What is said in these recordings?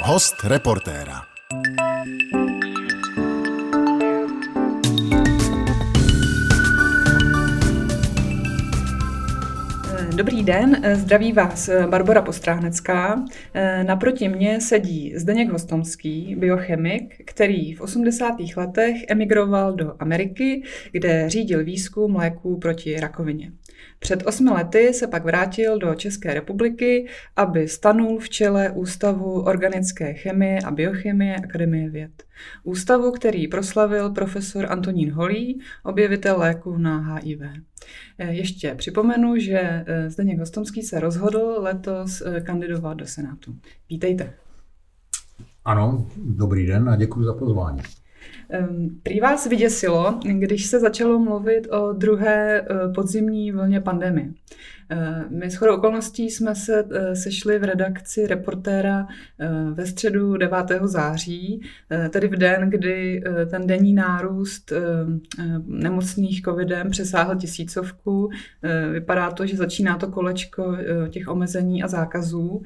Host reportéra. Dobrý den, zdraví vás Barbora Postráhnecká. Naproti mně sedí Zdeněk Hostomský, biochemik, který v 80. letech emigroval do Ameriky, kde řídil výzkum léků proti rakovině. Před 8 lety se pak vrátil do České republiky, aby stanul v čele Ústavu organické chemie a biochemie Akademie věd. Ústavu, který proslavil profesor Antonín Holý, objevitel léku na HIV. Ještě připomenu, že Zdeněk Hostomský se rozhodl letos kandidovat do Senátu. Vítejte. Ano, dobrý den a děkuji za pozvání. Prý vás vyděsilo, když se začalo mluvit o druhé podzimní vlně pandemie. My shodou okolností jsme se sešli v redakci reportéra ve středu 9. září, tedy v den, kdy ten denní nárůst nemocných covidem přesáhl 1000. Vypadá to, že začíná to kolečko těch omezení a zákazů,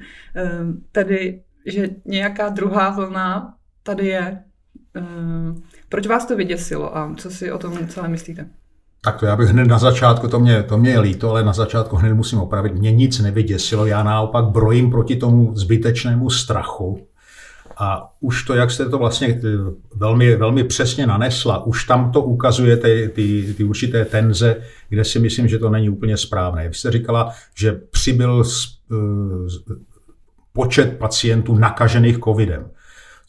tedy že nějaká druhá vlna tady je. Proč vás to vyděsilo a co si o tom celé myslíte? Tak to já bych hned na začátku, to mě je líto, ale na začátku hned musím opravit. Mě nic nevyděsilo, já naopak brojím proti tomu zbytečnému strachu. A už to, jak jste to vlastně velmi, velmi přesně nanesla, už tam to ukazuje ty určité tenze, kde si myslím, že to není úplně správné. Vy jste říkala, že přibyl počet pacientů nakažených covidem.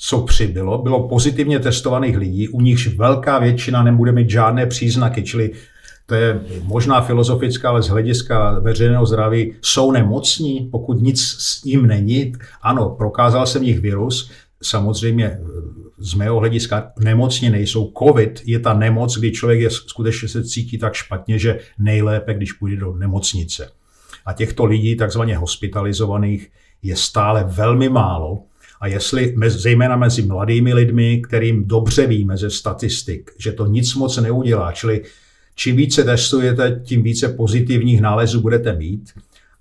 Co přibylo, bylo pozitivně testovaných lidí, u nichž velká většina nebude mít žádné příznaky, čili to je možná filozofická, ale z hlediska veřejného zdraví jsou nemocní, pokud nic s ním není. Ano, prokázal se v nich virus, samozřejmě z mého hlediska nemocní nejsou. COVID je ta nemoc, kdy člověk skutečně se cítí tak špatně, že nejlépe, když půjde do nemocnice. A těchto lidí, takzvaně hospitalizovaných, je stále velmi málo. A jestli, zejména mezi mladými lidmi, kterým dobře víme ze statistik, že to nic moc neudělá, čili čím více testujete, tím více pozitivních nálezů budete mít.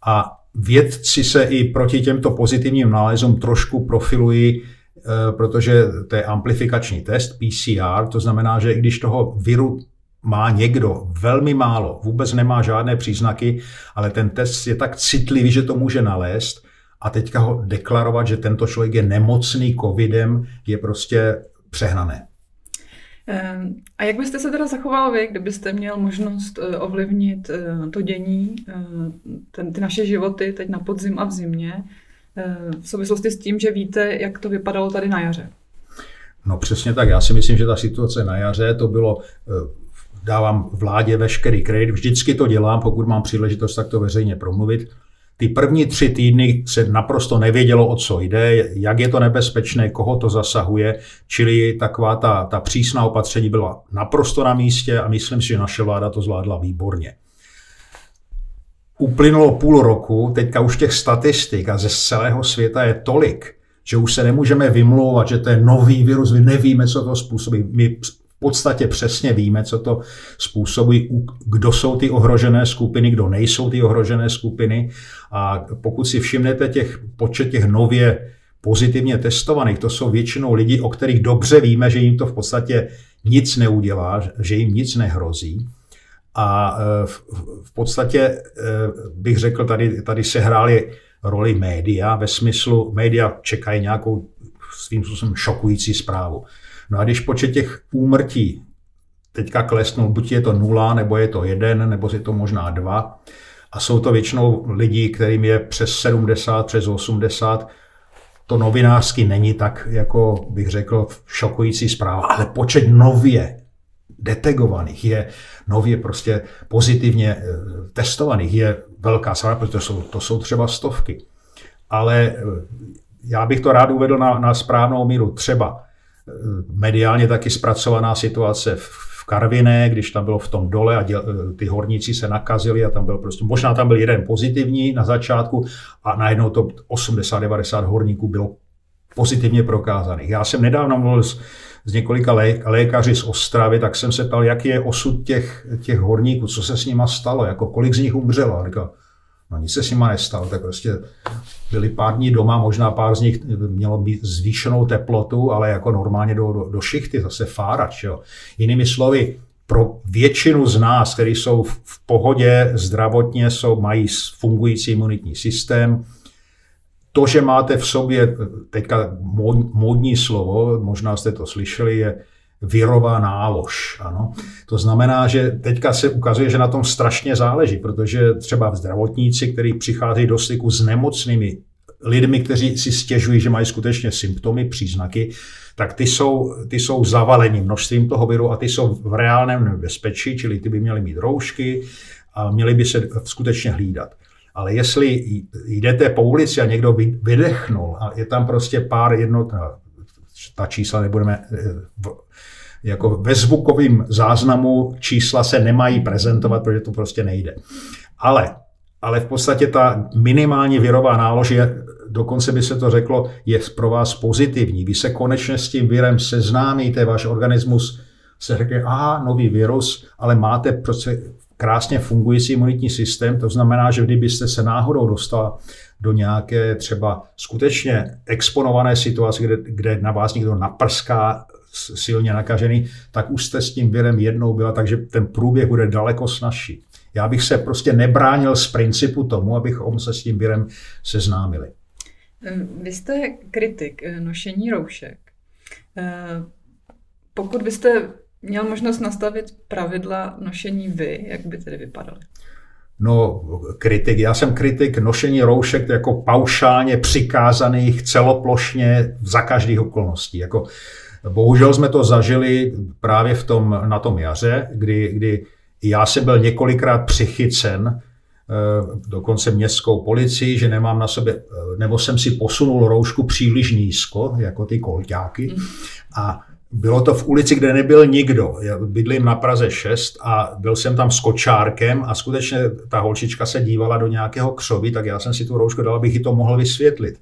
A vědci se i proti těmto pozitivním nálezům trošku profilují, protože to je amplifikační test, PCR, to znamená, že i když toho viru má někdo velmi málo, vůbec nemá žádné příznaky, ale ten test je tak citlivý, že to může nalézt, a teďka ho deklarovat, že tento člověk je nemocný covidem, je prostě přehnané. A jak byste se teda zachoval vy, kdybyste měl možnost ovlivnit to dění, ty naše životy teď na podzim a v zimě, v souvislosti s tím, že víte, jak to vypadalo tady na jaře? No přesně tak, já si myslím, že ta situace na jaře, to bylo... Dávám vládě veškerý kredit, vždycky to dělám, pokud mám příležitost takto veřejně promluvit. Ty první 3 týdny se naprosto nevědělo, o co jde, jak je to nebezpečné, koho to zasahuje, čili taková ta přísná opatření byla naprosto na místě a myslím si, že naše vláda to zvládla výborně. Uplynulo půl roku, teďka už těch statistik a ze celého světa je tolik, že už se nemůžeme vymlouvat, že to je nový virus, my nevíme, co to způsobí. My v podstatě přesně víme, co to způsobí, kdo jsou ty ohrožené skupiny, kdo nejsou ty ohrožené skupiny. A pokud si všimnete počet těch nově pozitivně testovaných, to jsou většinou lidi, o kterých dobře víme, že jim to v podstatě nic neudělá, že jim nic nehrozí. A v podstatě bych řekl, tady se hrály roli média, ve smyslu média čekají nějakou svým způsobem šokující zprávu. No a když počet těch úmrtí teďka klesnul, buď je to 0, nebo je to 1, nebo je to možná 2, a jsou to většinou lidi, kterým je přes 70, přes 80, to novinářsky není tak, jako bych řekl, šokující zpráva, ale počet nově detekovaných je, nově prostě pozitivně testovaných je velká zpráva, protože to jsou třeba 100. Ale já bych to rád uvedl na správnou míru, třeba mediálně taky zpracovaná situace v Karviné, když tam bylo v tom dole a ty horníci se nakazili a tam byl prostě, možná tam byl jeden pozitivní na začátku a najednou to 80-90 horníků bylo pozitivně prokázaných. Já jsem nedávno mluvil s několika lékaři z Ostravy, tak jsem se ptal, jaký je osud těch horníků, co se s nima stalo, jako kolik z nich umřelo. A říkal, No nic se s nima nestalo, tak prostě byli pár dní doma, možná pár z nich mělo být zvýšenou teplotu, ale jako normálně do šichty, zase fárač. Jo. Jinými slovy, pro většinu z nás, kteří jsou v pohodě zdravotně, mají fungující imunitní systém, to, že máte v sobě, teďka módní slovo, možná jste to slyšeli, je virová nálož. Ano. To znamená, že teďka se ukazuje, že na tom strašně záleží, protože třeba zdravotníci, kteří přicházejí do styku s nemocnými lidmi, kteří si stěžují, že mají skutečně symptomy, příznaky, tak ty jsou zavaleni množstvím toho viru a ty jsou v reálném nebezpečí, čili ty by měly mít roušky a měly by se skutečně hlídat. Ale jestli jdete po ulici a někdo vydechnul a je tam prostě pár jednot, ta čísla nebudeme, jako ve zvukovém záznamu čísla se nemají prezentovat, protože to prostě nejde. Ale v podstatě ta minimální virová nálož je, dokonce by se to řeklo, je pro vás pozitivní. Vy se konečně s tím virem seznámíte, váš organismus se řekne, aha, nový virus, ale máte prostě krásně fungující imunitní systém, to znamená, že kdybyste se náhodou dostal do nějaké třeba skutečně exponované situace, kde na vás někdo naprská silně nakažený, tak už jste s tím virem jednou byla, takže ten průběh bude daleko snazší. Já bych se prostě nebránil z principu tomu, abychom se s tím virem seznámili. Vy jste kritik nošení roušek. Pokud byste měl možnost nastavit pravidla nošení vy, jak by tedy vypadaly? No, kritik. Já jsem kritik nošení roušek jako paušálně přikázaných celoplošně za každých okolností. Jako, bohužel jsme to zažili právě na tom jaře, kdy já jsem byl několikrát přichycen, dokonce městskou policii, že nemám na sobě, nebo jsem si posunul roušku příliš nízko, jako ty kolťáky, a bylo to v ulici, kde nebyl nikdo. Já bydlím na Praze 6 a byl jsem tam s kočárkem a skutečně ta holčička se dívala do nějakého křoví, tak já jsem si tu roušku dal, abych ji to mohl vysvětlit.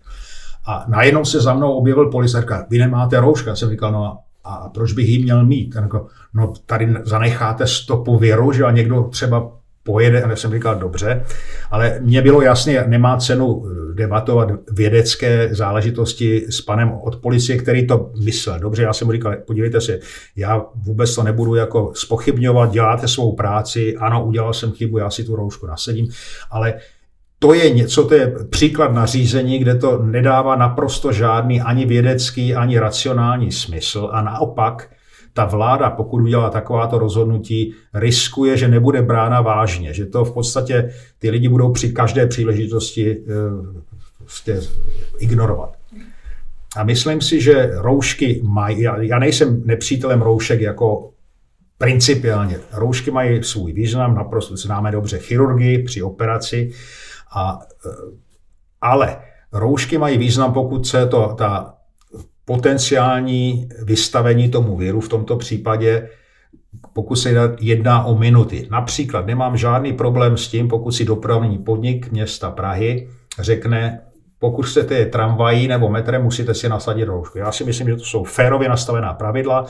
A najednou se za mnou objevil policajtka, vy nemáte roušku. Já jsem říkal, no a proč bych ji měl mít? Jako, no tady zanecháte stopu viru, že a někdo třeba pojede, a já jsem říkal, dobře, ale mně bylo jasné, nemá cenu debatovat vědecké záležitosti s panem od policie, který to myslel. Dobře, já jsem mu říkal, podívejte se, já vůbec to nebudu jako zpochybňovat, děláte svou práci, ano, udělal jsem chybu, já si tu roušku nasadím, ale to je něco, to je příklad nařízení, kde to nedává naprosto žádný ani vědecký, ani racionální smysl a naopak ta vláda, pokud udělá takováto rozhodnutí, riskuje, že nebude brána vážně, že to v podstatě ty lidi budou při každé příležitosti ignorovat. A myslím si, že roušky mají, já nejsem nepřítelem roušek jako principiálně, roušky mají svůj význam, naprosto známe dobře chirurgii při operaci, ale roušky mají význam, pokud se ta potenciální vystavení tomu viru, v tomto případě, pokud se jedná o minuty. Například nemám žádný problém s tím, pokud si dopravní podnik města Prahy řekne, pokud chcete je tramvají nebo metrem, musíte si nasadit roušku. Já si myslím, že to jsou férově nastavená pravidla.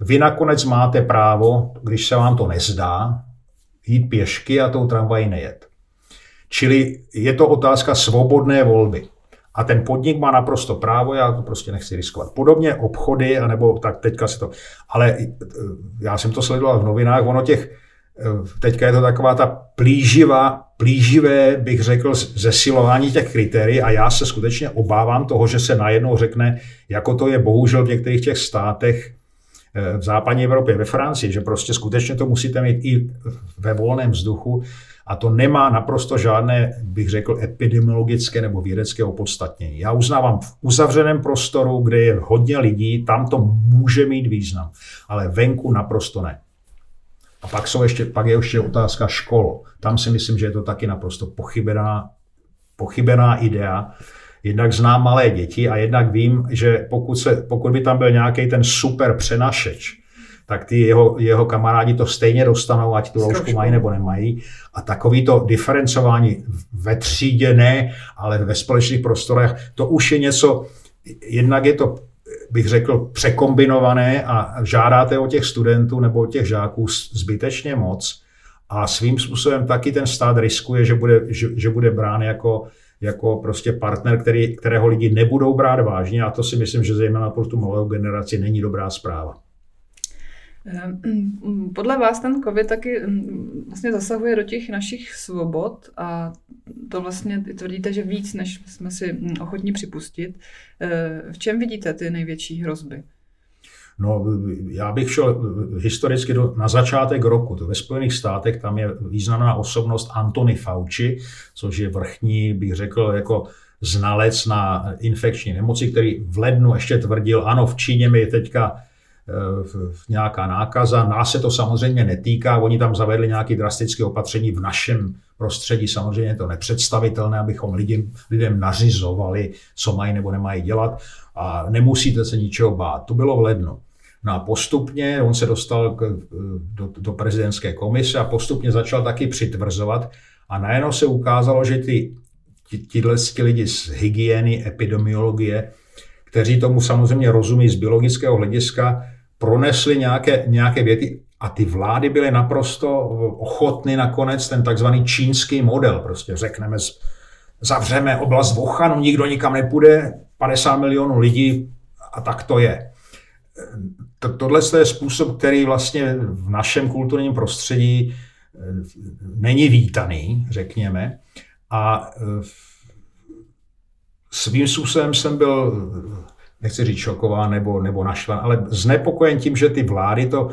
Vy nakonec máte právo, když se vám to nezdá, jít pěšky a tou tramvají nejet. Čili je to otázka svobodné volby. A ten podnik má naprosto právo, já to prostě nechci riskovat. Podobně obchody, anebo tak teďka se to... Ale já jsem to sledoval v novinách, ono těch... Teďka je to taková ta plíživé, bych řekl, zesilování těch kritérií a já se skutečně obávám toho, že se najednou řekne, jako to je bohužel v některých těch státech v západní Evropě, ve Francii, že prostě skutečně to musíte mít i ve volném vzduchu a to nemá naprosto žádné, bych řekl, epidemiologické nebo vědecké opodstatnění. Já uznávám v uzavřeném prostoru, kde je hodně lidí, tam to může mít význam, ale venku naprosto ne. A pak je ještě otázka škol. Tam si myslím, že je to taky naprosto pochybená idea. Jednak znám malé děti a jednak vím, že pokud by tam byl nějaký ten super přenašeč, tak ty jeho kamarádi to stejně dostanou, ať tu roušku mají nebo nemají. A takový to diferencování ve třídě ne, ale ve společných prostorech, to už je něco, jednak je to, bych řekl, překombinované a žádáte o těch studentů nebo o těch žáků zbytečně moc. A svým způsobem taky ten stát riskuje, že bude brán jako prostě partner, kterého lidi nebudou brát vážně, a to si myslím, že zejména pro tu mladou generaci není dobrá zpráva. Podle vás ten COVID taky vlastně zasahuje do těch našich svobod, a to vlastně tvrdíte, že víc, než jsme si ochotni připustit. V čem vidíte ty největší hrozby? No, já bych šel historicky na začátek roku. Ve Spojených státech tam je významná osobnost Anthony Fauci, což je vrchní, bych řekl, jako znalec na infekční nemoci, který v lednu ještě tvrdil, ano, v Číně mi je teďka nějaká nákaza, nás se to samozřejmě netýká, oni tam zavedli nějaké drastické opatření, v našem prostředí samozřejmě je to nepředstavitelné, abychom lidem nařizovali, co mají nebo nemají dělat, a nemusíte se ničeho bát. To bylo v lednu. No a postupně on se dostal do prezidentské komise a postupně začal taky přitvrzovat, a najednou se ukázalo, že ti lidi z hygieny, epidemiologie, kteří tomu samozřejmě rozumí z biologického hlediska, pronesli nějaké věty, a ty vlády byly naprosto ochotny nakonec ten takzvaný čínský model. Prostě řekneme, zavřeme oblast Wuhanu, nikdo nikam nepůjde, 50 milionů lidí, a tak to je. Tohle je způsob, který vlastně v našem kulturním prostředí není vítaný, řekněme. A svým způsobem jsem byl, nechci říct šokován nebo naštvan, ale znepokojen tím, že ty vlády to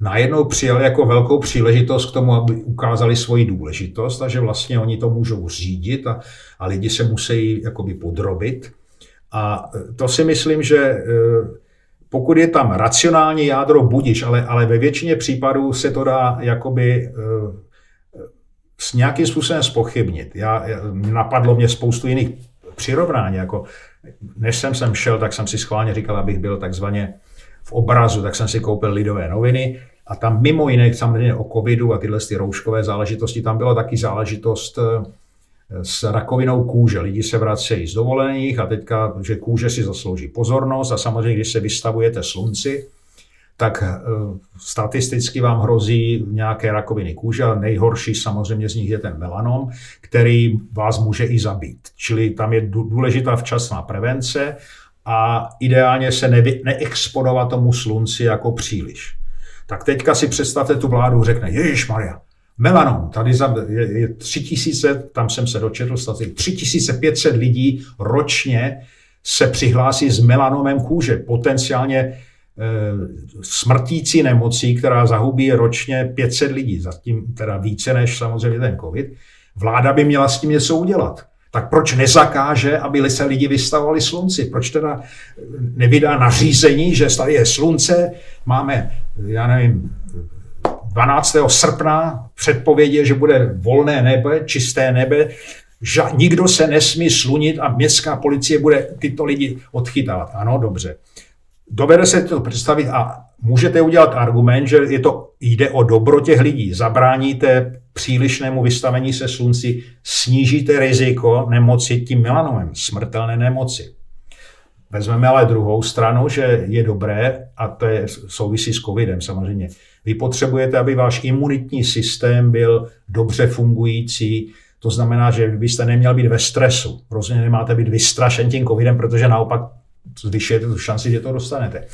najednou přijaly jako velkou příležitost k tomu, aby ukázali svoji důležitost, a že vlastně oni to můžou řídit a lidi se musí jakoby podrobit. A to si myslím, že pokud je tam racionální jádro, budiš, ale ve většině případů se to dá jakoby s nějakým způsobem zpochybnit. Napadlo mě spoustu jiných přirovnání, jako než jsem sem šel, tak jsem si schválně říkal, abych byl takzvaně v obrazu, tak jsem si koupil Lidové noviny, a tam mimo jiné samozřejmě o covidu a tyhle rouškové záležitosti, tam byla taky záležitost s rakovinou kůže. Lidi se vracejí z dovolených a teďka, že kůže si zaslouží pozornost, a samozřejmě, když se vystavujete slunci, tak statisticky vám hrozí nějaké rakoviny kůže, a nejhorší samozřejmě z nich je ten melanom, který vás může i zabít. Čili tam je důležitá včasná prevence a ideálně se neexponovat tomu slunci jako příliš. Tak teďka si představte, tu vládu řekne, ježišmarja, melanom, tady je 3000, tam jsem se dočetl, 3500 lidí ročně se přihlásí s melanomem kůže, potenciálně smrtící nemocí, která zahubí ročně 500 lidí, zatím teda více než samozřejmě ten COVID. Vláda by měla s tím něco udělat. Tak proč nezakáže, aby se lidi vystavovali slunci? Proč teda nevydá nařízení, že tady je slunce, máme, já nevím, 12. srpna předpovědě, že bude volné nebe, čisté nebe, že nikdo se nesmí slunit a městská policie bude tyto lidi odchytávat. Ano, dobře. Dovede se to představit a můžete udělat argument, že jde o dobro těch lidí. Zabráníte přílišnému vystavení se slunci, snížíte riziko nemoci tím melanomem, smrtelné nemoci. Vezmeme ale druhou stranu, že je dobré, a to je souvisí s covidem samozřejmě, vy potřebujete, aby váš imunitní systém byl dobře fungující. To znamená, že byste neměl být ve stresu. Rozhodně nemáte být vystrašen tím covidem, protože naopak zvyšujete tu šanci, že to dostanete.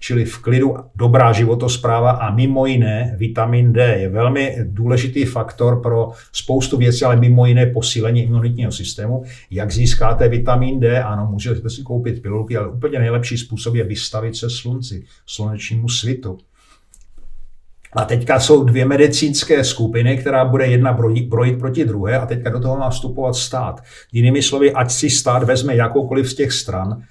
Čili v klidu dobrá životospráva, a mimo jiné vitamin D je velmi důležitý faktor pro spoustu věcí, ale mimo jiné posílení imunitního systému. Jak získáte vitamin D? Ano, můžete si koupit pilulky, ale úplně nejlepší způsob je vystavit se slunci, slunečnímu svitu. A teďka jsou dvě medicínské skupiny, která bude jedna brojit proti druhé, a teďka do toho má vstupovat stát. Jinými slovy, ať si stát vezme jakoukoliv z těch stran,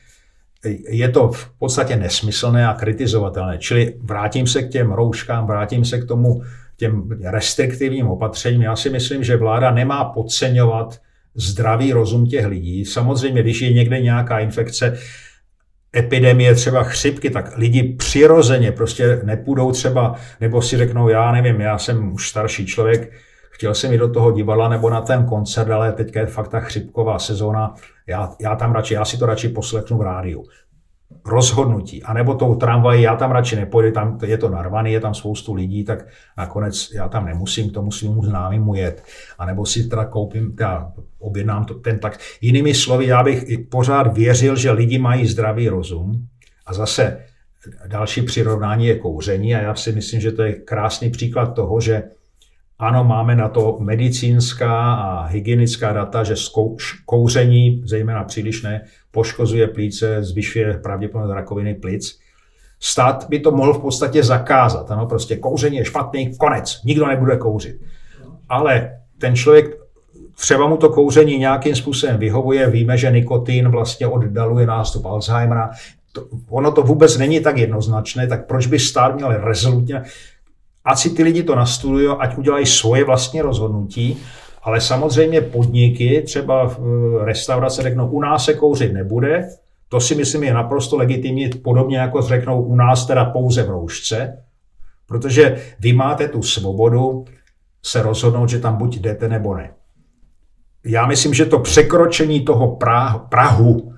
je to v podstatě nesmyslné a kritizovatelné. Čili vrátím se k těm rouškám, vrátím se k tomu, těm restriktivním opatřením. Já si myslím, že vláda nemá podceňovat zdravý rozum těch lidí. Samozřejmě, když je někde nějaká infekce, epidemie třeba chřipky, tak lidi přirozeně prostě nepůjdou třeba, nebo si řeknou, já nevím, já jsem už starší člověk, chtěl jsem jít do toho divadla nebo na ten koncert, ale teďka je fakt ta chřipková sezóna, já si to radši poslechnu v rádiu. rozhodnutí, anebo tou tramvají, já tam radši nepojdu, tam je to narvaný, je tam spoustu lidí, tak nakonec já tam nemusím, to musím mu známému jet. A nebo si teda koupím, teda objednám to, ten tak. Jinými slovy, já bych pořád věřil, že lidi mají zdravý rozum. A zase další přirovnání je kouření a já si myslím, že to je krásný příklad toho, že ano, máme na to medicínská a hygienická data, že kouření, zejména přílišné, poškozuje plíce, zvyšuje pravděpodobnost rakoviny plic. Stát by to mohl v podstatě zakázat. Ano, prostě kouření je špatný, konec, nikdo nebude kouřit. Ale ten člověk, třeba mu to kouření nějakým způsobem vyhovuje, víme, že nikotin vlastně oddaluje nástup Alzheimera. Ono to vůbec není tak jednoznačné, tak proč by stát měl rezolutně... Ať si ty lidi to nastudují, ať udělají svoje vlastní rozhodnutí, ale samozřejmě podniky, třeba restaurace řeknou, u nás se kouřit nebude, to si myslím je naprosto legitimní, podobně jako řeknou u nás teda pouze v roušce, protože vy máte tu svobodu se rozhodnout, že tam buď jdete nebo ne. Já myslím, že to překročení toho prahu,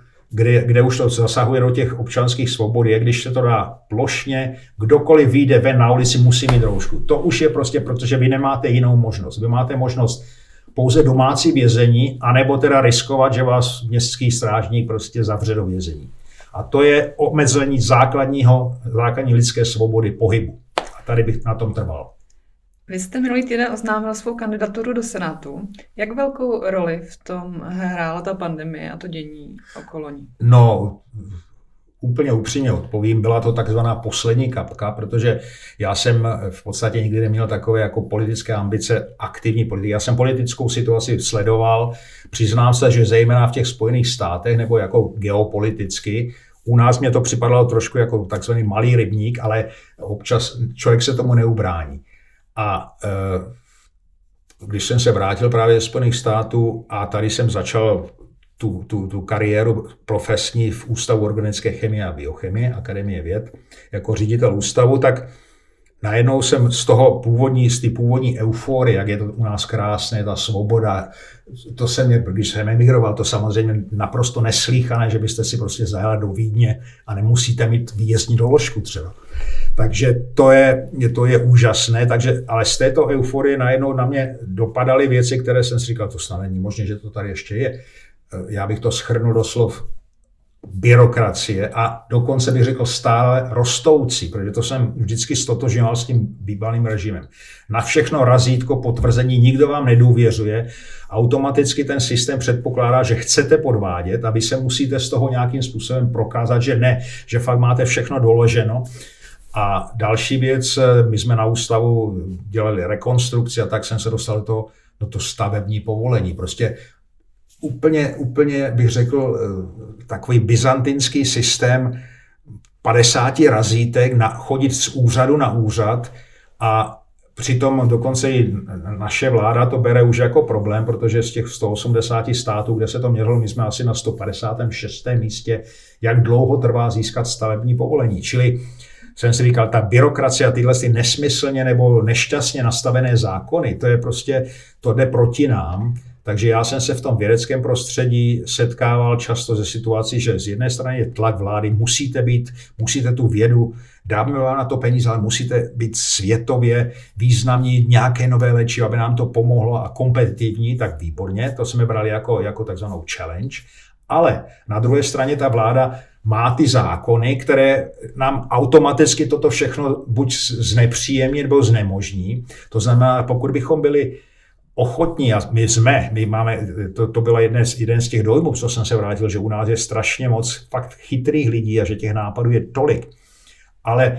kde už to zasahuje do těch občanských svobod, je, když se to dá plošně, kdokoliv vyjde ven na ulici, musí mít roušku. To už je prostě, protože vy nemáte jinou možnost. Vy máte možnost pouze domácí vězení, anebo teda riskovat, že vás městský strážník prostě zavře do vězení. A to je omezení základní lidské svobody pohybu. A tady bych na tom trval. Vy jste minulý týden oznámil svou kandidaturu do Senátu. Jak velkou roli v tom hrála ta pandemie a to dění okolo ní? No, úplně upřímně odpovím, byla to takzvaná poslední kapka, protože já jsem v podstatě nikdy neměl takové jako politické ambice, aktivní politiky. Já jsem politickou situaci sledoval, přiznám se, že zejména v těch Spojených státech nebo jako geopoliticky. U nás mě to připadalo trošku jako takzvaný malý rybník, ale občas člověk se tomu neubrání. A když jsem se vrátil právě ze Spojených států a tady jsem začal tu kariéru profesní v Ústavu organické chemie a biochemie Akademie věd jako ředitel ústavu, tak najednou jsem z té původní euforie, jak je to u nás krásné, ta svoboda, když jsem emigroval, to samozřejmě naprosto neslýchané, že byste si prostě zajeli do Vídně a nemusíte mít výjezdní doložku třeba. Takže to je úžasné, takže, ale z této euforie najednou na mě dopadaly věci, které jsem si říkal, to snad není možné, že to tady ještě je. Já bych to shrnul do slov byrokracie a dokonce bych řekl stále rostoucí, protože to jsem vždycky stotožňoval s tím bývalým režimem. Na všechno razítko potvrzení, nikdo vám nedůvěřuje, automaticky ten systém předpokládá, že chcete podvádět a vy se musíte z toho nějakým způsobem prokázat, že ne, že fakt máte všechno doloženo. A další věc, my jsme na ústavu dělali rekonstrukci a tak jsem se dostal do toho stavební povolení. Prostě úplně bych řekl takový byzantinský systém 50 razítek, chodit z úřadu na úřad a přitom dokonce i naše vláda to bere už jako problém, protože z těch 180 států, kde se to měřilo, my jsme asi na 156. místě, jak dlouho trvá získat stavební povolení. Čili jsem si říkal, ta byrokracie a tyhle nesmyslně nebo nešťastně nastavené zákony, to je prostě, to jde proti nám. Takže já jsem se v tom vědeckém prostředí setkával často se situací, že z jedné strany je tlak vlády, musíte tu vědu, dáme vám na to peníze, ale musíte být světově významní, nějaké nové léčivo, aby nám to pomohlo a kompetitivní, tak výborně, to jsme brali jako takzvanou challenge. Ale na druhé straně ta vláda má ty zákony, které nám automaticky toto všechno buď znepříjemní nebo znemožní. To znamená, pokud bychom byli ochotní, a my máme, to byl jeden z těch dojmů, co jsem se vrátil, že u nás je strašně moc fakt chytrých lidí a že těch nápadů je tolik. Ale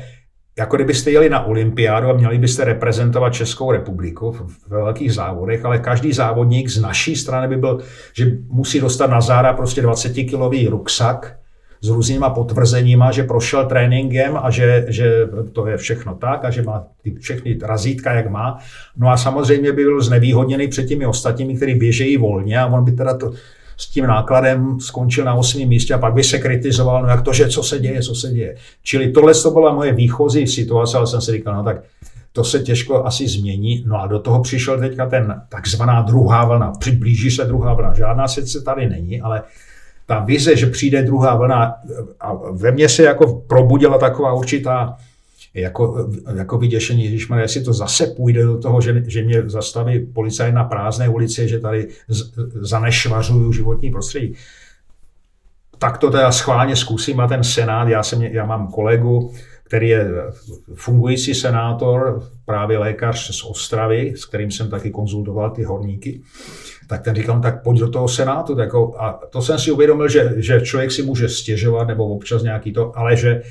jako kdybyste jeli na olympiádu a měli byste reprezentovat Českou republiku ve velkých závodech, ale každý závodník z naší strany by byl, že musí dostat na záda prostě 20-kilový ruksak s různýma potvrzeníma, že prošel tréninkem a že to je všechno tak a že má všechny razítka, jak má. No a samozřejmě by byl znevýhodněný před těmi ostatními, kteří běžejí volně a on by teda to s tím nákladem skončil na 8. místě a pak by se kritizoval, no jak to, že co se děje. Čili tohle to byla moje výchozí situace, ale jsem si říkal, no tak to se těžko asi změní. No a do toho přišel teďka ten takzvaná druhá vlna, přiblíží se druhá vlna. Žádná sice tady není, ale ta vize, že přijde druhá vlna, a ve mně se jako probudila taková určitá jako vyděšení, ježišmarja, jestli to zase půjde do toho, že mě zastaví policaj na prázdné ulici, že tady zanešvařuju životní prostředí. Tak to teda schválně zkusím a ten senát, já mám kolegu, který je fungující senátor, právě lékař z Ostravy, s kterým jsem taky konzultoval ty horníky, tak ten říkal, tak pojď do toho senátu. Jako, a to jsem si uvědomil, že člověk si může stěžovat nebo občas nějaký to, ale že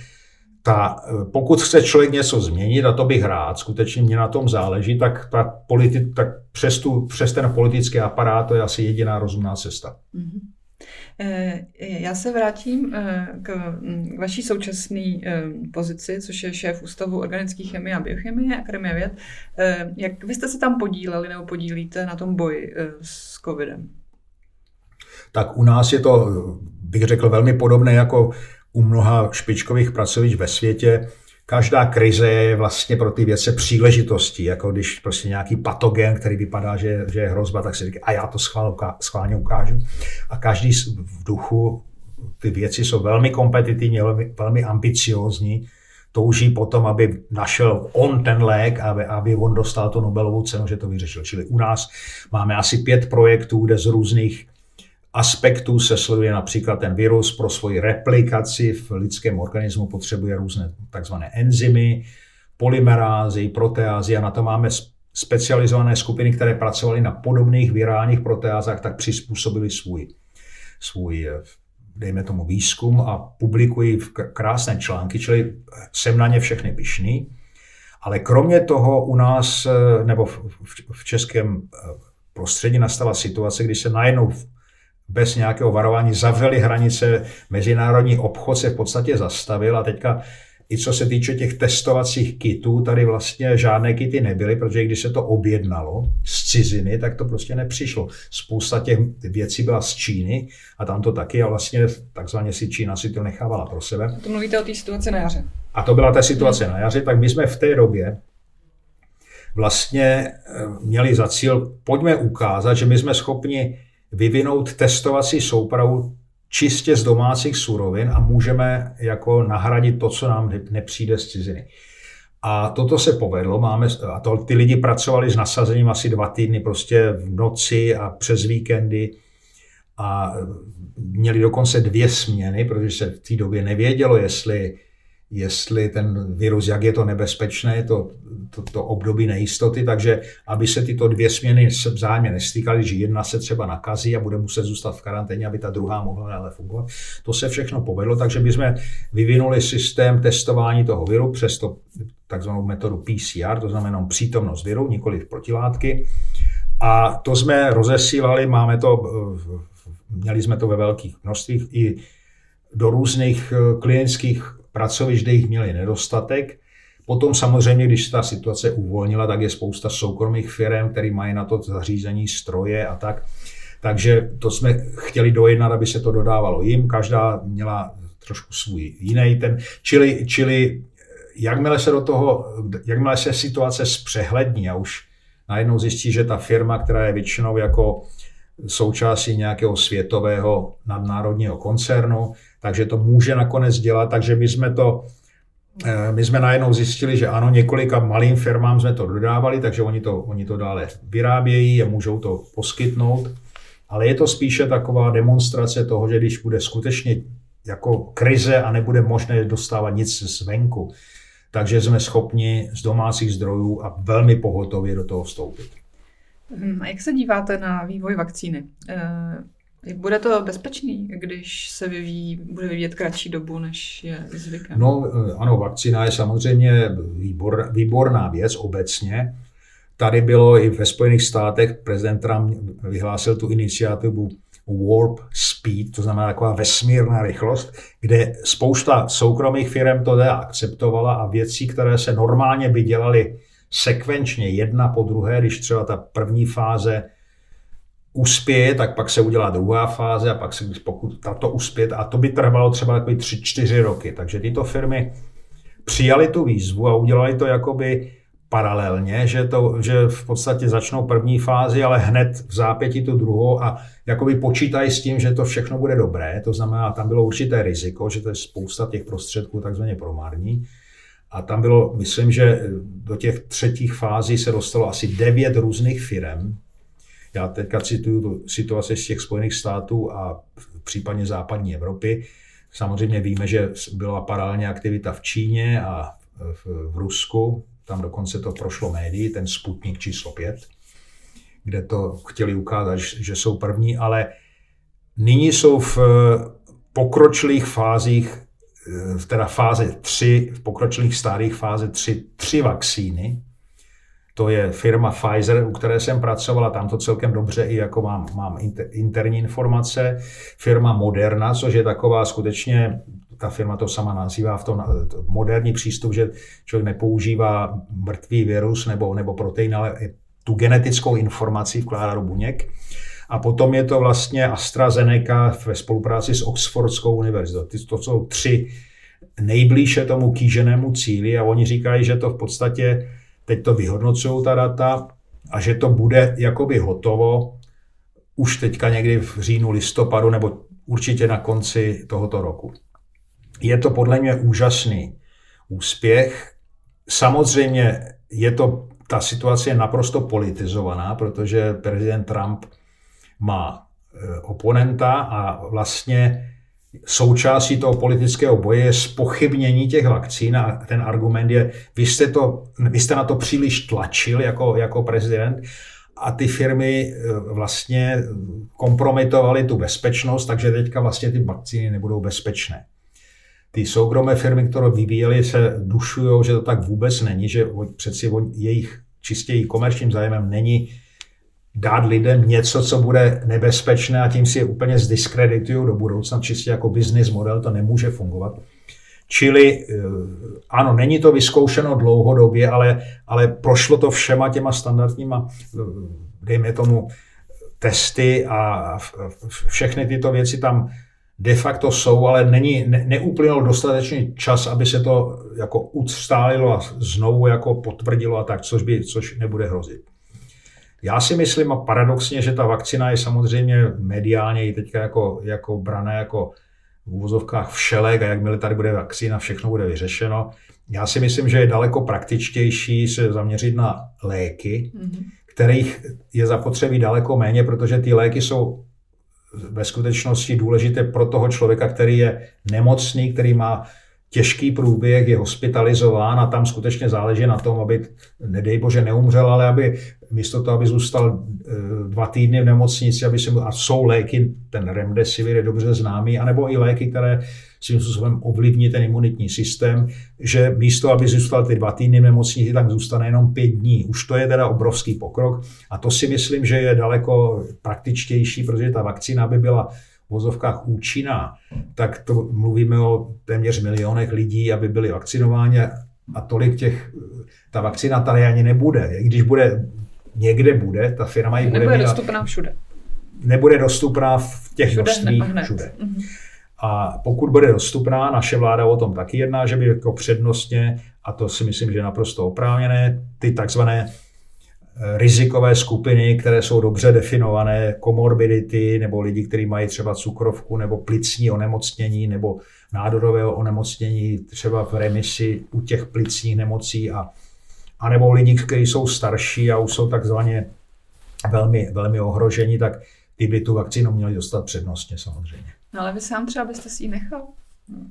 pokud chce člověk něco změnit, a to bych rád, skutečně mě na tom záleží, tak, přes ten politický aparát to je asi jediná rozumná cesta. Mm-hmm. Já se vrátím k vaší současné pozici, což je šéf Ústavu organické chemie a biochemie Akademie věd. Jak vy jste se tam podíleli nebo podílíte na tom boji s covidem? Tak u nás je to, bych řekl, velmi podobné jako u mnoha špičkových pracovišť ve světě. Každá krize je vlastně pro ty vědce příležitostí, jako když prostě nějaký patogen, který vypadá, že je hrozba, tak si říká, a já to schválně ukážu. A každý v duchu, ty věci jsou velmi kompetitivní, velmi ambiciózní, touží potom, aby našel on ten lék, aby on dostal tu Nobelovu cenu, že to vyřešil. Čili u nás máme asi 5 projektů, kde z různých aspektů se sleduje například ten virus pro svoji replikaci v lidském organismu potřebuje různé takzvané enzymy, polymerázy, proteázy a na to máme specializované skupiny, které pracovaly na podobných virálních proteázách, tak přizpůsobili svůj dejme tomu výzkum a publikují krásné články, čili jsem na ně všechny pyšný. Ale kromě toho u nás nebo v českém prostředí nastala situace, kdy se najednou bez nějakého varování zavřely hranice, mezinárodní obchod se v podstatě zastavil a teďka i co se týče těch testovacích kitů, tady vlastně žádné kity nebyly, protože když se to objednalo z ciziny, tak to prostě nepřišlo. Spousta těch věcí byla z Číny a tam to taky a vlastně takzvaně si Čína si to nechávala pro sebe. To mluvíte o té situaci na jaře. A to byla ta situace na jaře, tak my jsme v té době vlastně měli za cíl, pojďme ukázat, že my jsme schopni vyvinout testovací soupravu čistě z domácích surovin a můžeme jako nahradit to, co nám nepřijde z ciziny. A toto se povedlo, ty lidi pracovali s nasazením asi 2 týdny prostě v noci a přes víkendy a měli dokonce 2 směny, protože se v té době nevědělo, jestli ten virus, jak je to nebezpečné, to období nejistoty, takže aby se tyto 2 směny vzájemně nestýkaly, že jedna se třeba nakazí a bude muset zůstat v karanténě, aby ta druhá mohla dále fungovat. To se všechno povedlo, takže my jsme vyvinuli systém testování toho viru přes to takzvanou metodu PCR, to znamená přítomnost viru, nikoli v protilátky. A to jsme rozesílali, měli jsme to ve velkých množstvích i do různých klinických pracovišť, kde jich měli nedostatek. Potom samozřejmě, když se ta situace uvolnila, tak je spousta soukromých firm, které mají na to zařízení, stroje a tak. Takže to jsme chtěli dojednat, aby se to dodávalo jim. Každá měla trošku svůj jiný ten. Čili jakmile se situace zpřehlední a už najednou zjistí, že ta firma, která je většinou jako součástí nějakého světového nadnárodního koncernu, takže to může nakonec dělat, takže my jsme najednou zjistili, že ano, několika malým firmám jsme to dodávali, takže oni to dále vyrábějí a můžou to poskytnout, ale je to spíše taková demonstrace toho, že když bude skutečně jako krize a nebude možné dostávat nic zvenku, takže jsme schopni z domácích zdrojů a velmi pohotově do toho vstoupit. A jak se díváte na vývoj vakcíny? Bude to bezpečný, když se bude vyvíjet kratší dobu, než je zvykem? No ano, vakcína je samozřejmě výborná věc obecně. Tady bylo i ve Spojených státech, prezident Trump vyhlásil tu iniciativu Warp Speed, to znamená taková vesmírná rychlost, kde spousta soukromých firm to teda akceptovala a věci, které se normálně by dělaly sekvenčně jedna po druhé, když třeba ta první fáze uspěje, tak pak se udělá druhá fáze a pak se, pokud tato uspěje, a to by trvalo třeba takový 3-4 roky. Takže tyto firmy přijaly tu výzvu a udělali to jakoby paralelně, že v podstatě začnou první fázi, ale hned v zápěti tu druhou a jakoby počítají s tím, že to všechno bude dobré, to znamená, tam bylo určité riziko, že to je spousta těch prostředků takzvaně promarní. A tam bylo, myslím, že do těch třetích fází se dostalo asi 9 různých firem. Já teďka cituju tu situaci z těch Spojených států a případně západní Evropy. Samozřejmě víme, že byla paralelně aktivita v Číně a v Rusku. Tam dokonce to prošlo médií, ten Sputnik číslo 5, kde to chtěli ukázat, že jsou první, ale nyní jsou v pokročilých fázích, teda fáze 3, v pokročilých stádích fáze 3, 3 vakcíny. To je firma Pfizer, u které jsem pracovala, tam to celkem dobře i jako mám interní informace. Firma Moderna, což je taková skutečně, ta firma to sama nazývá v tom moderní přístup, že člověk nepoužívá mrtvý virus nebo protein, ale tu genetickou informaci vkládá do buněk. A potom je to vlastně AstraZeneca ve spolupráci s Oxfordskou univerzitou. To jsou 3 nejblíže tomu kýženému cíli a oni říkají, že to v podstatě, teď to vyhodnocují ta data a že to bude jakoby hotovo už teďka někdy v říjnu, listopadu nebo určitě na konci tohoto roku. Je to podle mě úžasný úspěch. Samozřejmě je to, ta situace je naprosto politizovaná, protože prezident Trump má oponenta a vlastně součástí toho politického boje je zpochybnění těch vakcín a ten argument je, vy jste na to příliš tlačil jako prezident a ty firmy vlastně kompromitovaly tu bezpečnost, takže teďka vlastně ty vakcíny nebudou bezpečné. Ty soukromé firmy, které vyvíjely, se dušují, že to tak vůbec není, že přeci jejich čistě komerčním zájmem není dát lidem něco, co bude nebezpečné a tím si je úplně zdiskreditují do budoucna, čistě jako business model to nemůže fungovat. Čili ano, není to vyzkoušeno dlouhodobě, ale prošlo to všema těma standardníma, dejme tomu, testy a všechny tyto věci tam de facto jsou, ale neuplynul dostatečný čas, aby se to jako ustálilo a znovu jako potvrdilo a tak, což nebude hrozit. Já si myslím a paradoxně, že ta vakcina je samozřejmě mediálně i teďka jako brané jako v úvozovkách všelek a jakmile tady bude vakcína, všechno bude vyřešeno. Já si myslím, že je daleko praktičtější se zaměřit na léky, kterých je zapotřebí daleko méně, protože ty léky jsou ve skutečnosti důležité pro toho člověka, který je nemocný, který má těžký průběh, je hospitalizován a tam skutečně záleží na tom, aby, nedej bože, neumřel, ale aby místo toho, aby zůstal 2 týdny v nemocnici, a jsou léky, ten Remdesivir je dobře známý, anebo i léky, které svým způsobem ovlivní ten imunitní systém, že místo, aby zůstal ty 2 týdny v nemocnici, tak zůstane jenom 5 dní. Už to je teda obrovský pokrok a to si myslím, že je daleko praktičtější, protože ta vakcína by byla v vozovkách účinná, tak to mluvíme o téměř milionech lidí, aby byli vakcinováni a tolik ta vakcina tady ani nebude. I když bude, někde bude, ta firma ji bude mít. Nebude dostupná všude. Nebude dostupná v těch množstvích všude. A pokud bude dostupná, naše vláda o tom taky jedná, že by jako přednostně, a to si myslím, že je naprosto oprávněné, ty takzvané rizikové skupiny, které jsou dobře definované, komorbidity nebo lidi, kteří mají třeba cukrovku nebo plicní onemocnění nebo nádorového onemocnění třeba v remisi u těch plicních nemocí a nebo lidi, kteří jsou starší a už jsou takzvaně velmi, velmi ohroženi, tak ty by tu vakcínu měli dostat přednostně samozřejmě. No ale vy sám třeba byste si ji nechal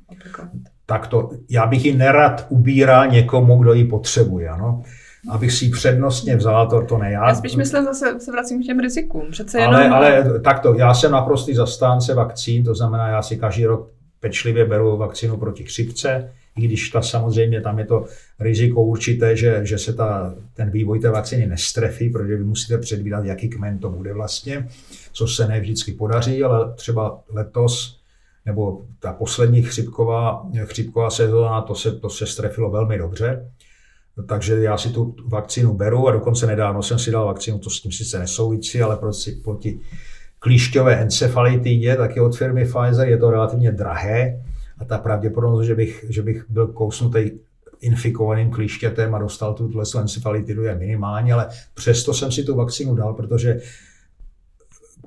aplikovat. Tak to, já bych ji nerad ubíral někomu, kdo ji potřebuje, ano. Abych si ji přednostně vzala, to ne já. Já spíš myslím, zase se vracím k těm rizikům. Přece jenom... ale takto, já jsem naprostý zastánce vakcín, to znamená, já si každý rok pečlivě beru vakcínu proti chřipce, i když ta samozřejmě, tam je to riziko určité, že se ten vývoj té vakcíny nestrefí, protože vy musíte předvídat, jaký kmen to bude vlastně, což se ne vždycky podaří, ale třeba letos, nebo ta poslední chřipková sezóna, to se strefilo velmi dobře. Takže já si tu vakcínu beru a dokonce nedávno jsem si dal vakcínu, to s tím sice nesouvisí, ale proti klíšťové encefalitidě, taky od firmy Pfizer, je to relativně drahé a ta pravděpodobnost, že bych byl kousnutý infikovaným klíštětem a dostal tuto encefalitidu je minimální, ale přesto jsem si tu vakcínu dal, protože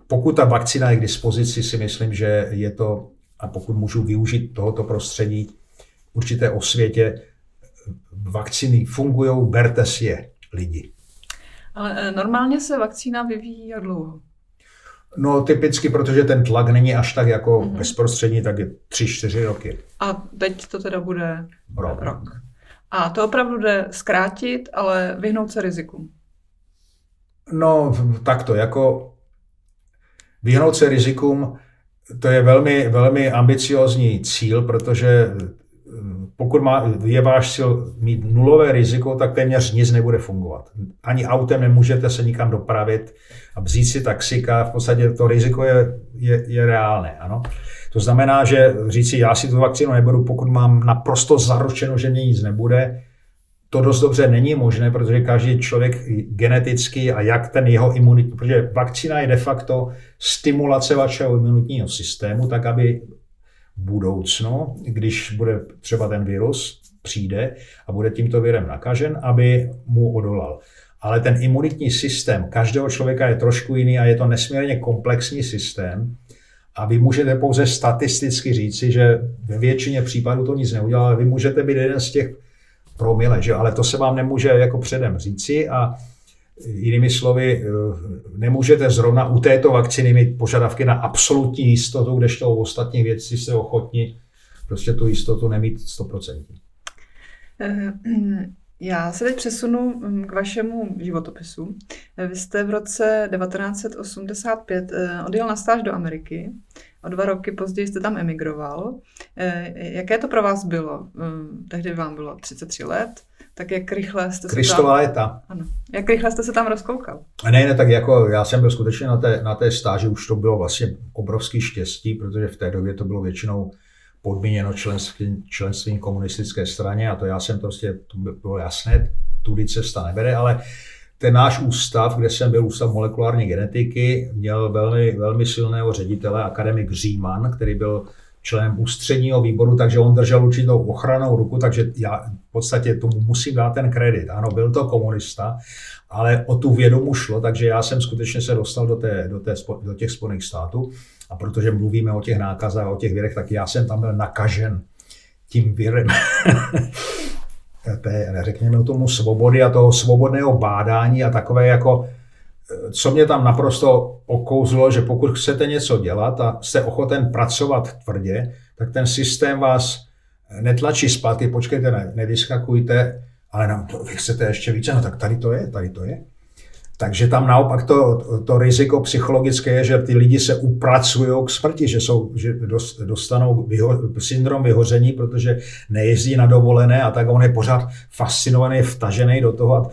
pokud ta vakcína je k dispozici, si myslím, že je to, a pokud můžu využít tohoto prostředí určité osvětě, vakcíny fungujou, berte si je, lidi. Ale normálně se vakcína vyvíjí jak dlouho? No typicky, protože ten tlak není až tak jako bezprostřední, tak je 3-4 roky. A teď to teda bude rok. A to opravdu jde zkrátit, ale vyhnout se riziku? No takto, jako vyhnout se rizikům, to je velmi, velmi ambiciózní cíl, protože pokud je váš cíl mít nulové riziko, tak téměř nic nebude fungovat. Ani autem nemůžete se nikam dopravit a vzít si taxika, v podstatě to riziko je reálné. Ano? To znamená, že říci, já si tu vakcínu nebudu, pokud mám naprosto zaručeno, že mě nic nebude, to dost dobře není možné, protože každý člověk geneticky a jak ten jeho imunitní, protože vakcína je de facto stimulace vašeho imunitního systému, tak aby budoucno, když bude třeba ten virus, přijde a bude tímto virem nakažen, aby mu odolal. Ale ten imunitní systém každého člověka je trošku jiný a je to nesmírně komplexní systém a vy můžete pouze statisticky říci, že ve většině případů to nic neudělá, ale vy můžete být jeden z těch promile, že? Ale to se vám nemůže jako předem říci a jinými slovy, nemůžete zrovna u této vakcíny mít požadavky na absolutní jistotu, kdežto u ostatních věcí se ochotní prostě tu jistotu nemít 100%. Já se teď přesunu k vašemu životopisu. Vy jste v roce 1985 odjel na stáž do Ameriky. O 2 roky později jste tam emigroval. Jaké to pro vás bylo? Tehdy vám bylo 33 let. Tak jak rychle jste se tam... Ano. Jak rychle jste se tam rozkoukal? Ne, tak jako já jsem byl skutečně na té stáži, už to bylo vlastně obrovský štěstí, protože v té době to bylo většinou podmíněno členstvím komunistické straně a to já jsem prostě, to bylo jasné, tudy cesta nebere, ale ten náš ústav, kde jsem byl, Ústav molekulární genetiky, měl velmi, velmi silného ředitele, akademik Říman, který byl členem ústředního výboru, takže on držel určitou ochranou ruku, takže já v podstatě tomu musím dát ten kredit. Ano, byl to komunista, ale o tu vědu mu šlo, takže já jsem skutečně se dostal do těch Spojených států a protože mluvíme o těch nákazách, o těch věrech, tak já jsem tam byl nakažen tím věrem. Řekněme tomu svobody a toho svobodného bádání a takové jako, co mě tam naprosto okouzlo, že pokud chcete něco dělat a jste ochoten pracovat tvrdě, tak ten systém vás netlačí zpátky, počkejte, nevyskakujte, ale vy chcete ještě více, no tak tady to je. Takže tam naopak to riziko psychologické je, že ty lidi se upracují k smrti, že dostanou syndrom vyhoření, protože nejezdí na dovolené a tak on je pořád fascinovaný, vtažený do toho.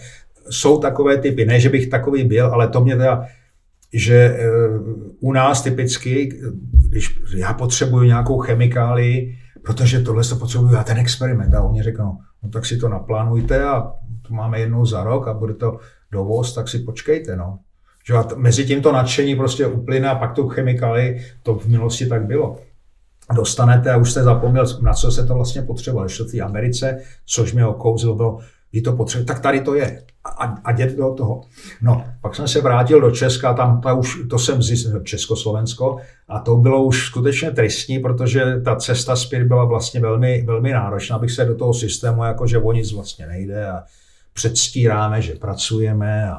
Jsou takové typy, ne, že bych takový byl, ale to mě teda, že u nás typicky, když já potřebuju nějakou chemikálii, protože tohle se potřebuju, já ten experiment, a oni řeknou, no tak si to naplánujte a to máme jednou za rok a bude to dovoz, tak si počkejte, no. Že a mezi tím to nadšení prostě uplyne a pak tu chemikálii, to v minulosti tak bylo. Dostanete a už jste zapomněl, na co se to vlastně potřebovalo, ještě v té Americe, což mě okouzilo, bylo, vy to potřebujete, tak tady to je. A jděte do toho. No, pak jsem se vrátil do Česka, to jsem zjistil, Československo, a to bylo už skutečně tristní, protože ta cesta zpět byla vlastně velmi, velmi náročná, abych se do toho systému, jakože o nic vlastně nejde a předstíráme, že pracujeme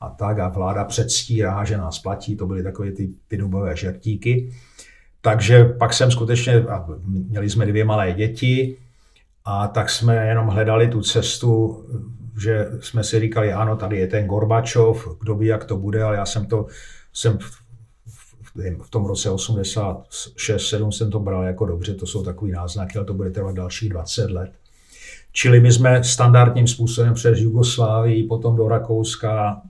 a tak a vláda předstírá, že nás platí, to byly takové ty dubové žertíky. Takže pak jsem skutečně, měli jsme 2 malé děti, a tak jsme jenom hledali tu cestu, že jsme si říkali, ano, tady je ten Gorbačov, kdo ví, jak to bude, ale já jsem v tom roce 86-7 jsem to bral jako dobře, to jsou takový náznaky, ale to bude trvat dalších 20 let. Čili my jsme standardním způsobem přes Jugoslávii, potom do Rakouska,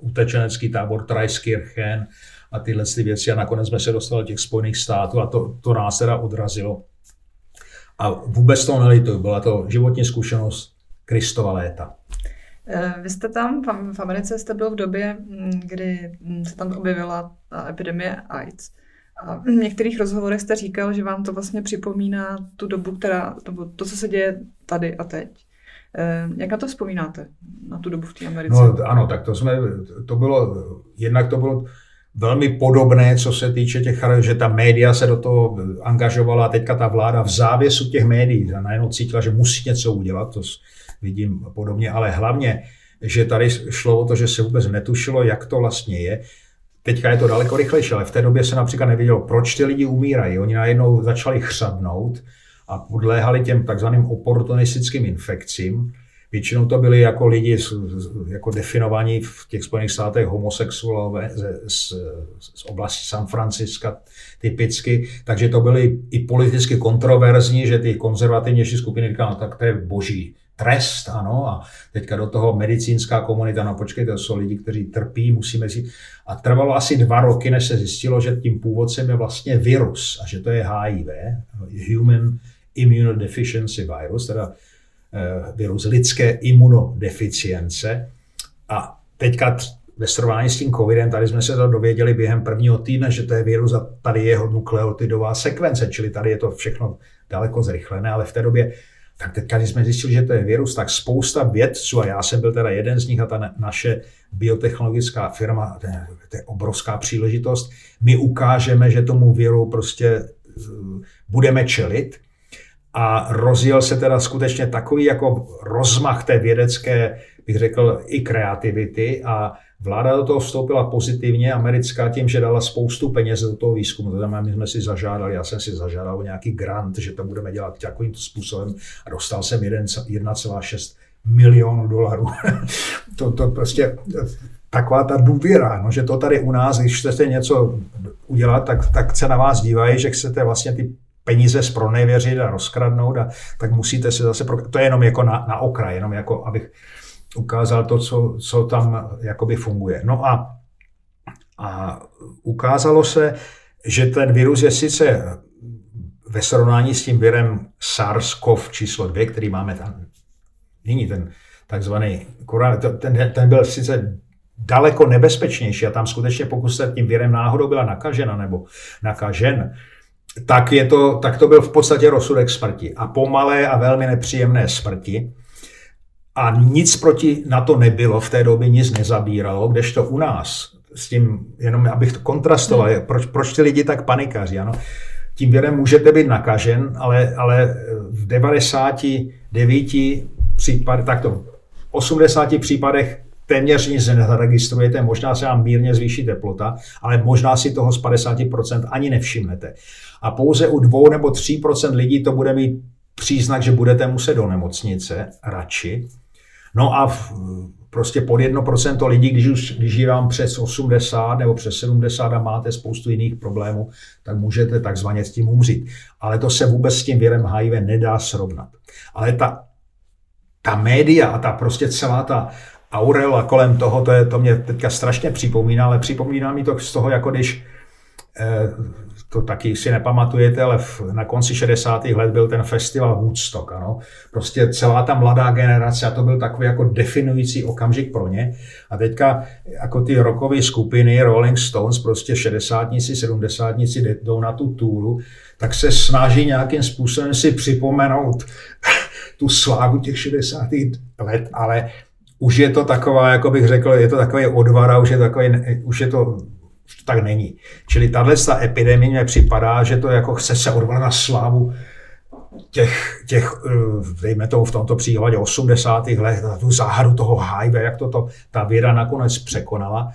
utečenecký tábor Trajskirchen a tyhle věci a nakonec jsme se dostali do těch Spojených států a to nás teda odrazilo. A vůbec to nelituji, byla to životní zkušenost Kristova léta. Vy jste tam, v Americe jste byl v době, kdy se tam objevila ta epidemie AIDS. A v některých rozhovorech jste říkal, že vám to vlastně připomíná tu dobu, to, co se děje tady a teď. Jak na to vzpomínáte, na tu dobu v té Americe? No, ano, tak to bylo velmi podobné, co se týče těch, že ta média se do toho angažovala a teďka ta vláda v závěsu těch médií najednou cítila, že musí něco udělat, to vidím podobně, ale hlavně, že tady šlo o to, že se vůbec netušilo, jak to vlastně je. Teďka je to daleko rychlejší, ale v té době se například nevědělo, proč ty lidi umírají. Oni najednou začali chřadnout a podléhali těm takzvaným oportunistickým infekcím. Většinou to byli jako lidi jako definovaní v těch Spojených státech homosexuálové z oblasti San Franciska typicky, takže to byly i politicky kontroverzní, že ty konzervativnější skupiny říkají, no tak to je boží trest, ano, a teďka do toho medicínská komunita, no počkejte, to jsou lidi, kteří trpí, musíme si... A trvalo asi 2 roky, než se zjistilo, že tím původcem je vlastně virus a že to je HIV, Human Immunodeficiency Virus, teda virus lidské imunodeficience. A teďka ve srovnání s tím covidem, tady jsme se to dověděli během prvního týdne, že to je virus a tady je jeho nukleotidová sekvence, čili tady je to všechno daleko zrychlené, ale v té době, tak teďka, když jsme zjistili, že to je virus, tak spousta vědců, a já jsem byl teda jeden z nich a ta naše biotechnologická firma, to je obrovská příležitost, my ukážeme, že tomu viru prostě budeme čelit. A rozjel se teda skutečně takový jako rozmach té vědecké, bych řekl, i kreativity a vláda do toho vstoupila pozitivně, americká, tím, že dala spoustu peněz do toho výzkumu. To znamená, my jsme si zažádali, já jsem si zažádal o nějaký grant, že to budeme dělat takovým způsobem a dostal jsem 1,6 milionu $. to prostě taková ta důvěra, no, že to tady u nás, když chcete něco udělat, tak se na vás dívají, že chcete vlastně ty peníze zpronevěřit a rozkradnout, a tak musíte se zase... To je jenom jako na okraj, jenom jako abych ukázal to, co tam jakoby funguje. No a ukázalo se, že ten virus je sice ve srovnání s tím virem SARS-CoV číslo 2, který máme tam nyní, ten takzvaný ten byl sice daleko nebezpečnější a tam skutečně pokud se tím virem náhodou byla nakažena nebo nakažen, tak to byl v podstatě rozsudek smrti. A pomalé a velmi nepříjemné smrti. A nic proti na to nebylo, v té době nic nezabíralo, kdežto u nás, s tím, jenom abych to kontrastoval, proč ty lidi tak panikaří, ano? Tím věrem můžete být nakažen, ale v 99 případech, tak to v 80 případech téměř nic nezaregistrujete, možná se vám mírně zvýší teplota, ale možná si toho z 50% ani nevšimnete. A pouze u 2 nebo 3% lidí to bude mít příznak, že budete muset do nemocnice radši. No a prostě pod 1% lidí, když je vám přes 80 nebo přes 70 a máte spoustu jiných problémů, tak můžete takzvaně s tím umřít. Ale to se vůbec s tím virem HIV nedá srovnat. Ale ta média a ta prostě celá ta aureola kolem toho, to mě teďka strašně připomíná, ale připomíná mi to z toho, jako když, to taky si nepamatujete, ale na konci 60. let byl ten festival Woodstock, ano. Prostě celá ta mladá generace a to byl takový jako definující okamžik pro ně. A teďka jako ty rockové skupiny Rolling Stones, prostě 60-tníci, 70-tníci jdou na tu túru, tak se snaží nějakým způsobem si připomenout tu slávu těch 60. let, ale už je to taková, jako bych řekl, je to takový odvara, už je to tak není. Čili tato epidemie mi připadá, že to jako chce se odvolat na slávu těch dejme to v tomto případě 80. let, na tu záhadu toho HIV, jak ta věda nakonec překonala.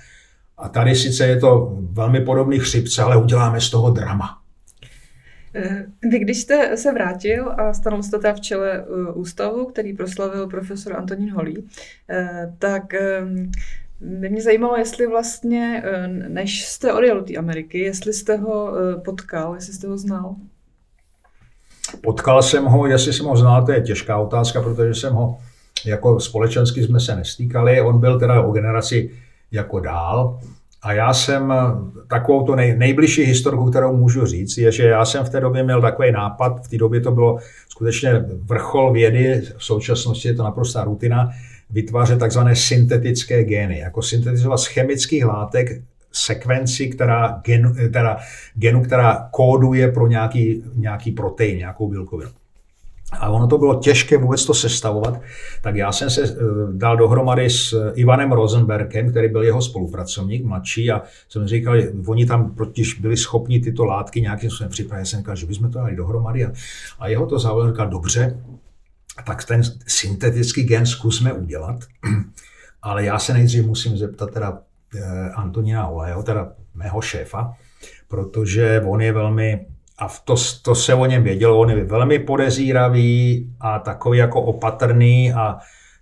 A tady sice je to velmi podobný chřipce, ale uděláme z toho drama. Vy, když jste se vrátil a stanul jste v čele ústavu, který proslavil profesor Antonín Holý, tak mě zajímalo, jestli vlastně, než jste odjel do té Ameriky, jestli jste ho potkal, jestli jste ho znal. Potkal jsem ho, jestli jsem ho znal, to je těžká otázka, protože jsem ho, jako společensky jsme se nestýkali, on byl teda o generaci jako dál. A já jsem takovou tu nejbližší historku, kterou můžu říct, je, že já jsem v té době měl takový nápad, v té době to bylo skutečně vrchol vědy, v současnosti je to naprostá rutina, vytvářet takzvané syntetické gény, jako syntetizovat z chemických látek sekvenci, která genu, která kóduje pro nějaký protein, nějakou bílkovinu. A ono to bylo těžké vůbec to sestavovat, tak já jsem se dal dohromady s Ivanem Rosenbergem, který byl jeho spolupracovník, mladší, a jsem říkal, že oni tam totiž byli schopni tyto látky nějakým způsobem připravit. Jsem říkal, že bychom to dali dohromady a jeho to zavolal, říkal, dobře, tak ten syntetický gen zkusme udělat, ale já se nejdřív musím zeptat teda Antonína Holého, teda mého šéfa, protože on je velmi, a to se o něm vědělo, on je velmi podezíravý a takový jako opatrný a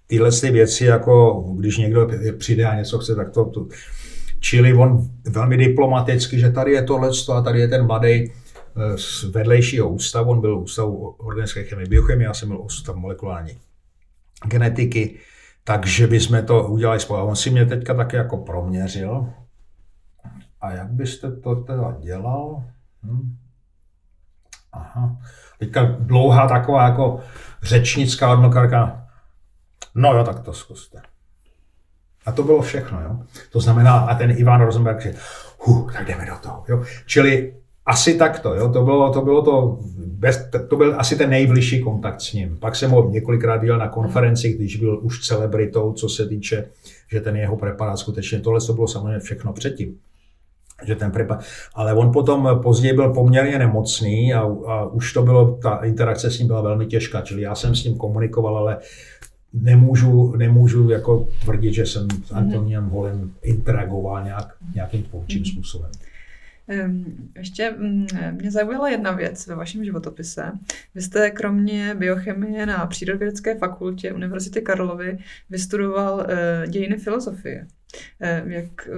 tyhle věci, jako když někdo přijde a něco chce, tak to. Čili on velmi diplomaticky, že tady je tohleto a tady je ten mladý z vedlejšího ústavu, on byl Ústav organické chemie a biochemie, já jsem byl Ústav molekulární genetiky, takže bychom to udělali spolu. A on si mě teďka taky jako proměřil. A jak byste to teda dělal? Aha, teďka dlouhá taková jako řečnická odnokarka, no jo, tak to zkuste. A to bylo všechno, jo. To znamená, a ten Ivan Rosenberg říká, tak jdeme do toho, jo. Čili asi takto, jo, to byl asi ten nejbližší kontakt s ním. Pak jsem ho několikrát viděl na konferenci, když byl už celebritou, co se týče, že ten jeho preparát skutečně, tohle to bylo samozřejmě všechno předtím. Že ten preparát, ale on potom později byl poměrně nemocný a už to bylo, ta interakce s ním byla velmi těžká, čili já jsem s ním komunikoval, ale nemůžu jako tvrdit, že jsem s Antonínem Holým interagoval nějakým tvůrčím způsobem. Ještě mě zaujala jedna věc ve vašem životopise. Vy jste kromě biochemie na Přírodovědecké fakultě Univerzity Karlovy vystudoval dějiny filozofie. Jak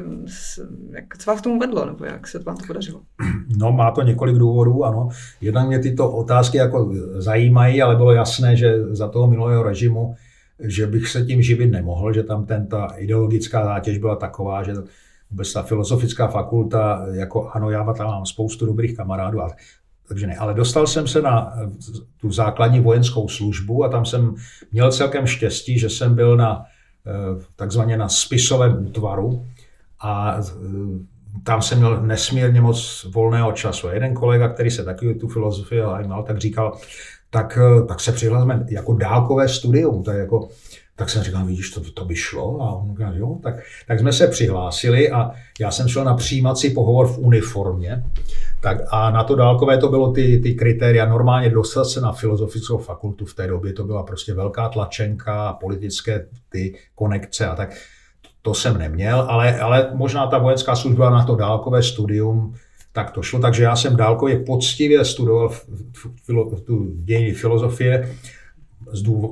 se vás k tomu vedlo, nebo jak se vám to podařilo? No, má to několik důvodů, ano. Jednak mě tyto otázky jako zajímají, ale bylo jasné, že za toho minulého režimu, že bych se tím živit nemohl, že tam ta ideologická zátěž byla taková, že vůbec ta filozofická fakulta, jako ano, já tam mám spoustu dobrých kamarádů, ale, takže ne. Ale dostal jsem se na tu základní vojenskou službu a tam jsem měl celkem štěstí, že jsem byl takzvaně na spisovém útvaru a tam jsem měl nesmírně moc volného času. A jeden kolega, který se taky tu filozofii zajímal, tak říkal, tak se přihlásme jako dálkové studium. Tak jsem říkal, vidíš, to by šlo? A on říkal, jo, tak jsme se přihlásili a já jsem šel na přijímací pohovor v uniformě. Tak a na to dálkové to bylo ty kritéria. Normálně dostat se na filozofickou fakultu v té době, to byla prostě velká tlačenka, politické ty konekce a tak. To jsem neměl, ale možná ta vojenská služba na to dálkové studium, tak to šlo. Takže já jsem dálkově poctivě studoval tu dějiny filozofie,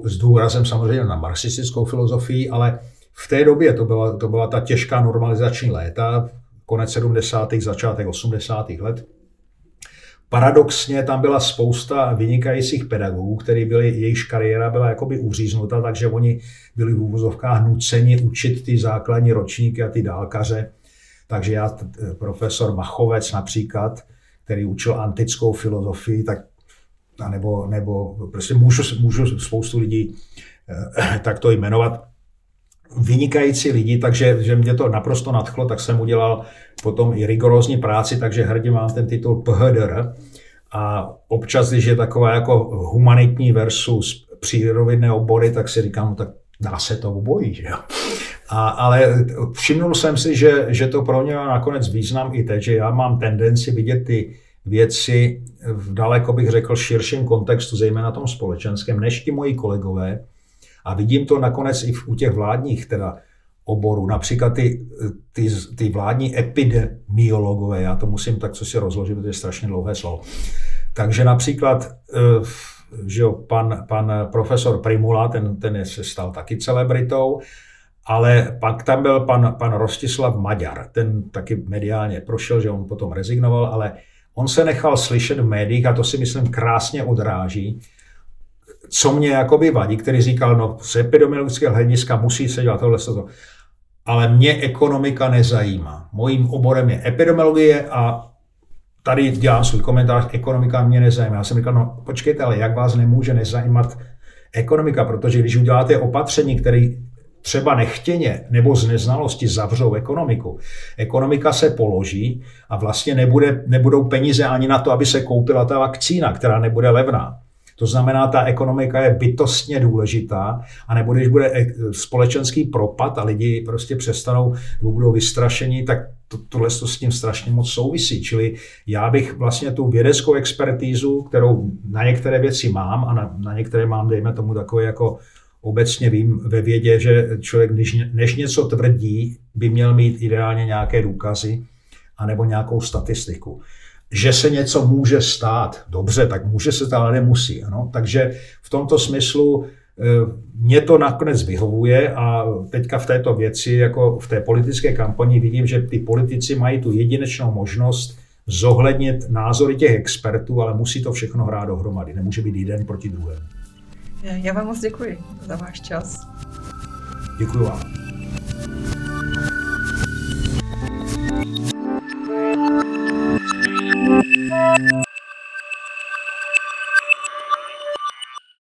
s důrazem samozřejmě na marxistickou filozofii, ale v té době to byla ta těžká normalizační léta, konec 70. začátek 80. let. Paradoxně tam byla spousta vynikajících pedagogů, jejichž kariéra byla jakoby uříznuta, takže oni byli v úvozovkách nuceni učit ty základní ročníky a ty dálkaře. Takže já, profesor Machovec například, který učil antickou filozofii, tak nebo prostě můžu spoustu lidí tak to jmenovat, vynikající lidi, takže že mě to naprosto nadchlo, tak jsem udělal potom i rigorózní práci, takže hrdě mám ten titul PHDR a občas, když je taková jako humanitní versus přírodovědné obory, tak si říkám, tak dá se to obojí, že jo. Ale všimnul jsem si, že to pro mě nakonec význam i teď, že já mám tendenci vidět ty věci v daleko, bych řekl, širším kontextu, zejména tom společenském, než ti moji kolegové. A vidím to nakonec i u těch vládních teda oborů. Například ty vládní epidemiologové, já to musím tak co si rozložit, protože je strašně dlouhé slovo. Takže například, že jo, pan profesor Primula, ten se stal taky celebritou, ale pak tam byl pan Rostislav Maďar, ten taky mediálně prošel, že on potom rezignoval, ale on se nechal slyšet v médiích, a to si myslím krásně odráží, co mě jakoby vadí, který říkal, no z epidemiologického hlediska musí se dělat tohle. Ale mě ekonomika nezajímá. Mojím oborem je epidemiologie a tady dělám svůj komentář, ekonomika mě nezajímá. Já jsem říkal, no počkejte, ale jak vás nemůže nezajímat ekonomika, protože když uděláte opatření, které třeba nechtěně nebo z neznalosti zavřou ekonomiku. Ekonomika se položí a vlastně nebudou peníze ani na to, aby se koupila ta vakcína, která nebude levná. To znamená, ta ekonomika je bytostně důležitá, anebo když bude společenský propad a lidi prostě přestanou nebo budou vystrašeni, tak tohle s tím strašně moc souvisí. Čili já bych vlastně tu vědeckou expertízu, kterou na některé věci mám a na některé mám, dejme tomu, takové jako obecně vím ve vědě, že člověk, než něco tvrdí, by měl mít ideálně nějaké důkazy anebo nějakou statistiku. Že se něco může stát, dobře, tak může se to, ale nemusí. Ano? Takže v tomto smyslu mě to nakonec vyhovuje a teďka v této věci, jako v té politické kampani, vidím, že ty politici mají tu jedinečnou možnost zohlednit názory těch expertů, ale musí to všechno hrát dohromady, nemůže být jeden proti druhému. Já vám moc děkuji za váš čas. Děkuji vám.